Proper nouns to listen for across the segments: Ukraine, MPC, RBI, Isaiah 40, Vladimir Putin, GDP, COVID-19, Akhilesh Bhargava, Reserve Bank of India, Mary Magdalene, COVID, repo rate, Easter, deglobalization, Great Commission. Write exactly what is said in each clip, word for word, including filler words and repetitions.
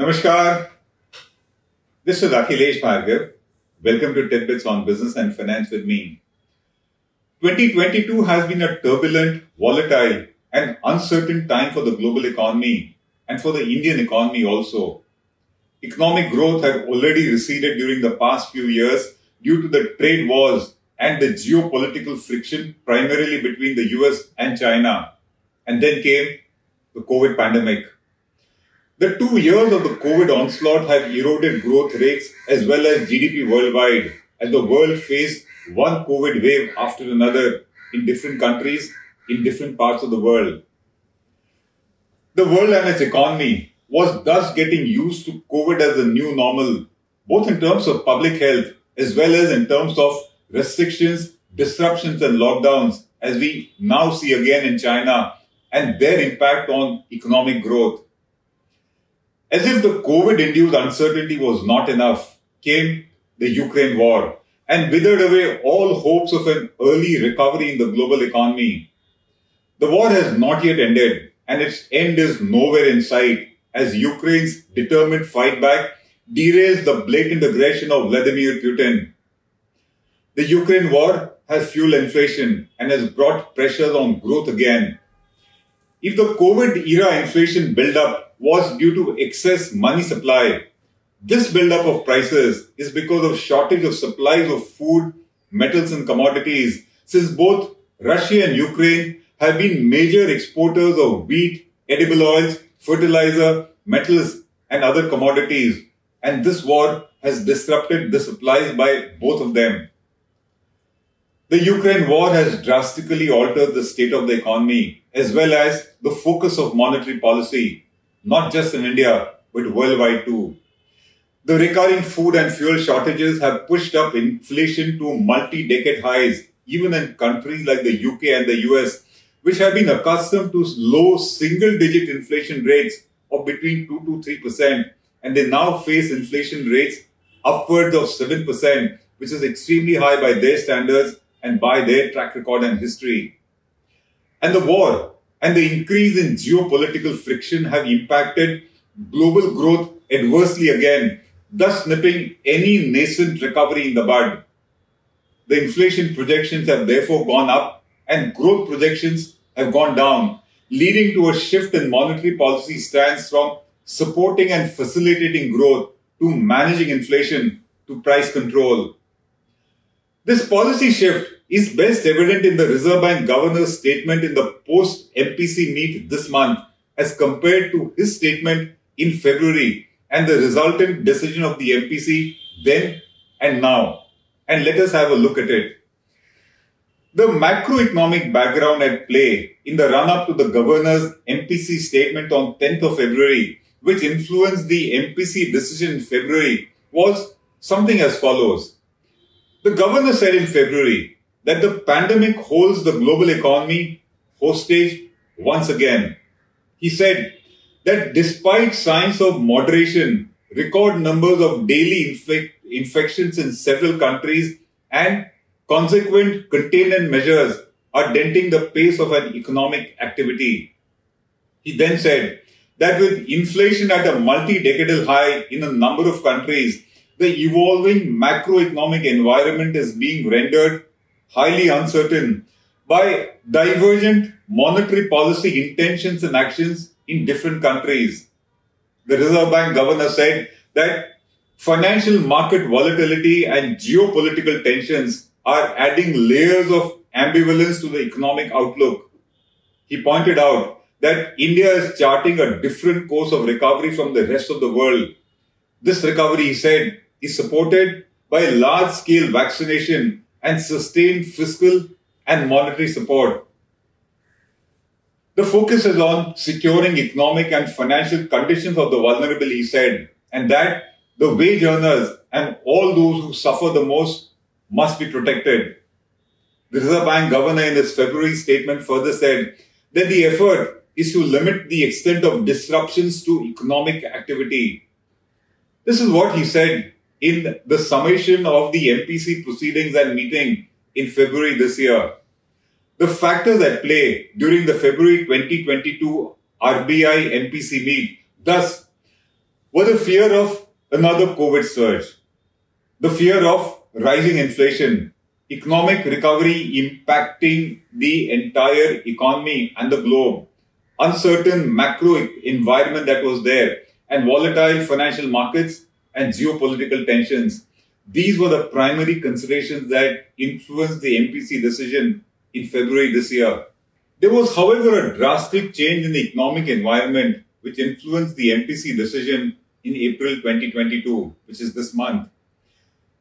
Namaskar. This is Akhilesh Bhargava. Welcome to Tidbits on Business and Finance with me. twenty twenty-two has been a turbulent, volatile and uncertain time for the global economy and for the Indian economy also. Economic growth had already receded during the past few years due to the trade wars and the geopolitical friction primarily between the U S and China. And then came the COVID pandemic. The two years of the COVID onslaught have eroded growth rates as well as G D P worldwide, as the world faced one COVID wave after another in different countries, in different parts of the world. The world and its economy was thus getting used to COVID as the new normal, both in terms of public health as well as in terms of restrictions, disruptions and lockdowns, as we now see again in China, and their impact on economic growth. As if the COVID-induced uncertainty was not enough, came the Ukraine war and withered away all hopes of an early recovery in the global economy. The war has not yet ended, and its end is nowhere in sight, as Ukraine's determined fight back derails the blatant aggression of Vladimir Putin. The Ukraine war has fueled inflation and has brought pressures on growth again. If the COVID-era inflation buildup was due to excess money supply, this buildup of prices is because of shortage of supplies of food, metals and commodities, since both Russia and Ukraine have been major exporters of wheat, edible oils, fertilizer, metals and other commodities, and this war has disrupted the supplies by both of them. The Ukraine war has drastically altered the state of the economy as well as the focus of monetary policy, not just in India, but worldwide too. The recurring food and fuel shortages have pushed up inflation to multi-decade highs, even in countries like the U K and the U S, which have been accustomed to low single-digit inflation rates of between two to three percent, and they now face inflation rates upwards of seven percent, which is extremely high by their standards and by their track record and history. And the war and the increase in geopolitical friction have impacted global growth adversely again, thus nipping any nascent recovery in the bud. The inflation projections have therefore gone up and growth projections have gone down, leading to a shift in monetary policy stance from supporting and facilitating growth to managing inflation to price control. This policy shift is best evident in the Reserve Bank Governor's statement in the post-M P C meet this month as compared to his statement in February and the resultant decision of the M P C then and now. And let us have a look at it. The macroeconomic background at play in the run-up to the Governor's M P C statement on tenth of February, which influenced the M P C decision in February, was something as follows. The governor said in February that the pandemic holds the global economy hostage once again. He said that despite signs of moderation, record numbers of daily infect- infections in several countries and consequent containment measures are denting the pace of an economic activity. He then said that with inflation at a multi-decadal high in a number of countries, the evolving macroeconomic environment is being rendered highly uncertain by divergent monetary policy intentions and actions in different countries. The Reserve Bank governor said that financial market volatility and geopolitical tensions are adding layers of ambivalence to the economic outlook. He pointed out that India is charting a different course of recovery from the rest of the world. This recovery, he said, is supported by large-scale vaccination and sustained fiscal and monetary support. The focus is on securing economic and financial conditions of the vulnerable, he said, and that the wage earners and all those who suffer the most must be protected. The Reserve Bank governor in his February statement further said that the effort is to limit the extent of disruptions to economic activity. This is what he said in the summation of the M P C proceedings and meeting in February this year. The factors at play during the February twenty twenty-two R B I M P C meet, thus were the fear of another COVID surge, the fear of rising inflation, economic recovery impacting the entire economy and the globe, uncertain macro environment that was there, and volatile financial markets and geopolitical tensions. These were the primary considerations that influenced the M P C decision in February this year. There was, however, a drastic change in the economic environment which influenced the M P C decision in April twenty twenty-two, which is this month.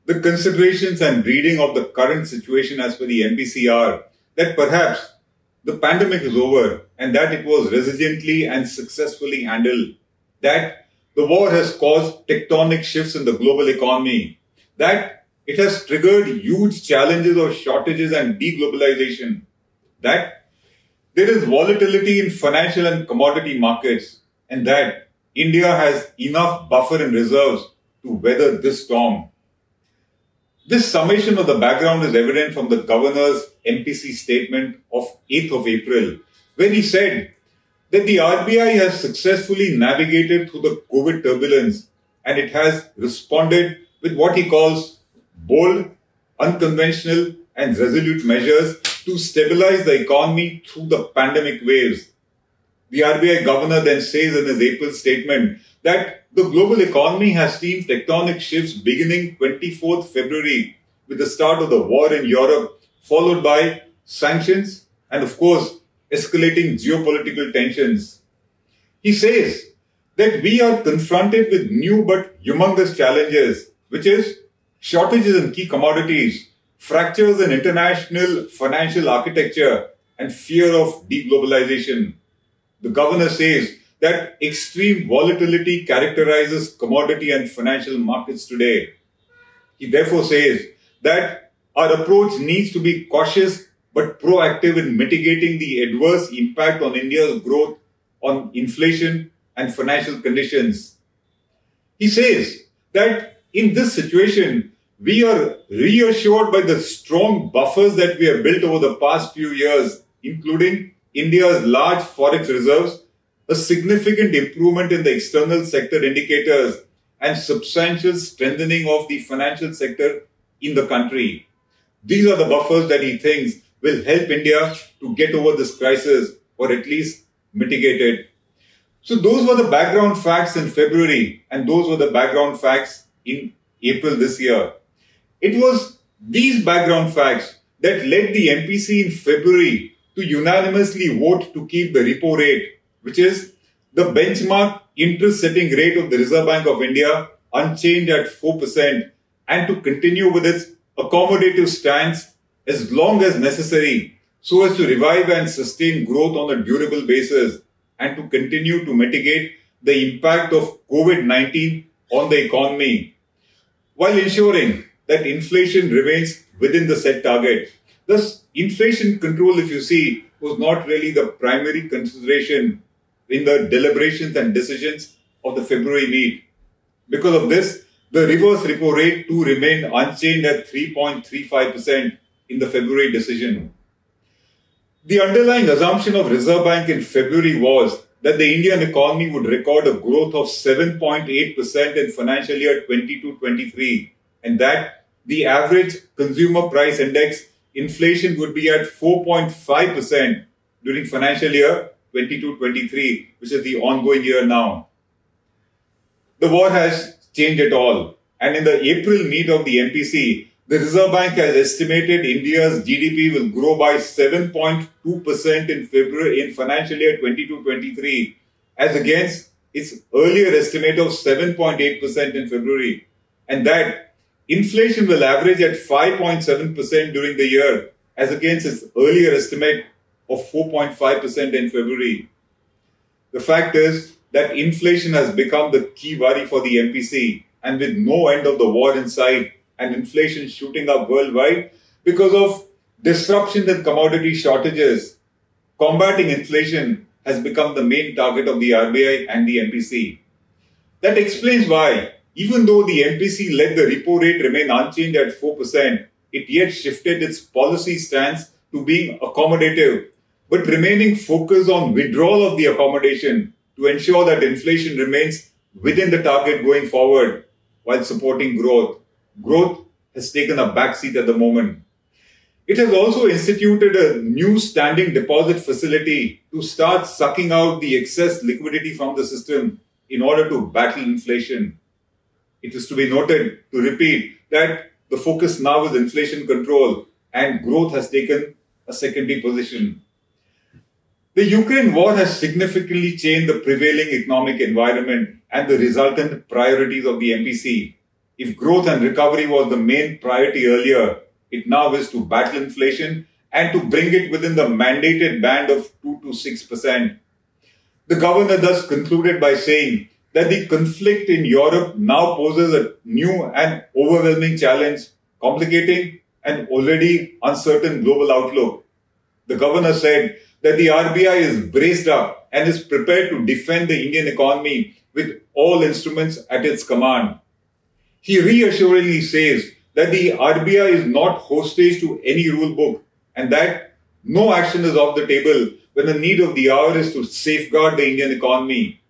The considerations and reading of the current situation as per the M P C are that perhaps the pandemic is over and that it was resiliently and successfully handled, that the war has caused tectonic shifts in the global economy, that it has triggered huge challenges of shortages and deglobalization, that there is volatility in financial and commodity markets, and that India has enough buffer and reserves to weather this storm. This summation of the background is evident from the governor's M P C statement of eighth of April, where he said that the R B I has successfully navigated through the COVID turbulence and it has responded with what he calls bold, unconventional and resolute measures to stabilize the economy through the pandemic waves. The R B I governor then says in his April statement that the global economy has seen tectonic shifts beginning the twenty-fourth of February with the start of the war in Europe, followed by sanctions and, of course, escalating geopolitical tensions. He says that we are confronted with new but humongous challenges, which is shortages in key commodities, fractures in international financial architecture, and fear of deglobalization. The governor says that extreme volatility characterizes commodity and financial markets today. He therefore says that our approach needs to be cautious but proactive in mitigating the adverse impact on India's growth, on inflation and financial conditions. He says that in this situation, we are reassured by the strong buffers that we have built over the past few years, including India's large forex reserves, a significant improvement in the external sector indicators, and substantial strengthening of the financial sector in the country. These are the buffers that he thinks will help India to get over this crisis or at least mitigate it. So those were the background facts in February and those were the background facts in April this year. It was these background facts that led the M P C in February to unanimously vote to keep the repo rate, which is the benchmark interest setting rate of the Reserve Bank of India, unchanged at four percent, and to continue with its accommodative stance as long as necessary so as to revive and sustain growth on a durable basis and to continue to mitigate the impact of COVID nineteen on the economy while ensuring that inflation remains within the set target. Thus, inflation control, if you see, was not really the primary consideration in the deliberations and decisions of the February meet. Because of this, the reverse repo rate too remained unchanged at three point three five percent in the February decision. The underlying assumption of Reserve Bank in February was that the Indian economy would record a growth of seven point eight percent in financial year twenty-two twenty-three and that the average consumer price index inflation would be at four point five percent during financial year twenty-two twenty-three, which is the ongoing year now. The war has changed it all, and in the April meet of the M P C, the Reserve Bank has estimated India's G D P will grow by seven point two percent in February in financial year twenty-two twenty-three, as against its earlier estimate of seven point eight percent in February, and that inflation will average at five point seven percent during the year, as against its earlier estimate of four point five percent in February. The fact is that inflation has become the key worry for the M P C, and with no end of the war in sight, and inflation shooting up worldwide because of disruptions and commodity shortages, combating inflation has become the main target of the R B I and the M P C. That explains why, even though the M P C let the repo rate remain unchanged at four percent, it yet shifted its policy stance to being accommodative, but remaining focused on withdrawal of the accommodation to ensure that inflation remains within the target going forward while supporting growth. Growth has taken a backseat at the moment. It has also instituted a new standing deposit facility to start sucking out the excess liquidity from the system in order to battle inflation. It is to be noted, to repeat, that the focus now is inflation control and growth has taken a secondary position. The Ukraine war has significantly changed the prevailing economic environment and the resultant priorities of the M P C. If growth and recovery was the main priority earlier, it now is to battle inflation and to bring it within the mandated band of two to six percent. The governor thus concluded by saying that the conflict in Europe now poses a new and overwhelming challenge, complicating an already uncertain global outlook. The governor said that the R B I is braced up and is prepared to defend the Indian economy with all instruments at its command. He reassuringly says that the R B I is not hostage to any rule book and that no action is off the table when the need of the hour is to safeguard the Indian economy.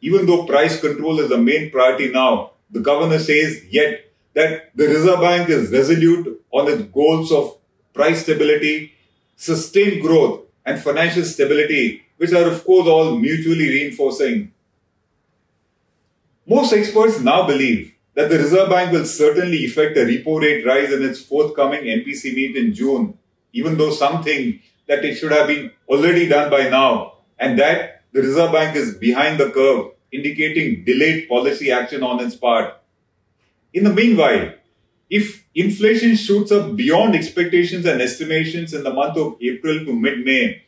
Even though price control is the main priority now, the governor says yet that the Reserve Bank is resolute on its goals of price stability, sustained growth and financial stability, which are of course all mutually reinforcing. Most experts now believe that the Reserve Bank will certainly effect a repo rate rise in its forthcoming M P C meet in June, even though some think that it should have been already done by now, and that the Reserve Bank is behind the curve, indicating delayed policy action on its part. In the meanwhile, if inflation shoots up beyond expectations and estimations in the month of April to mid-May,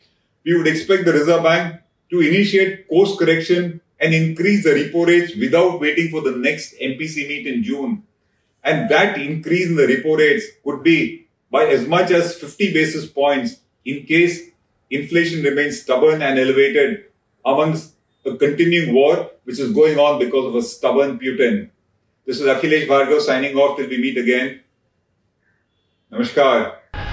we would expect the Reserve Bank to initiate course correction and increase the repo rates without waiting for the next M P C meet in June. And that increase in the repo rates could be by as much as fifty basis points in case inflation remains stubborn and elevated amongst a continuing war which is going on because of a stubborn Putin. This is Akhilesh Bhargava signing off till we meet again. Namaskar.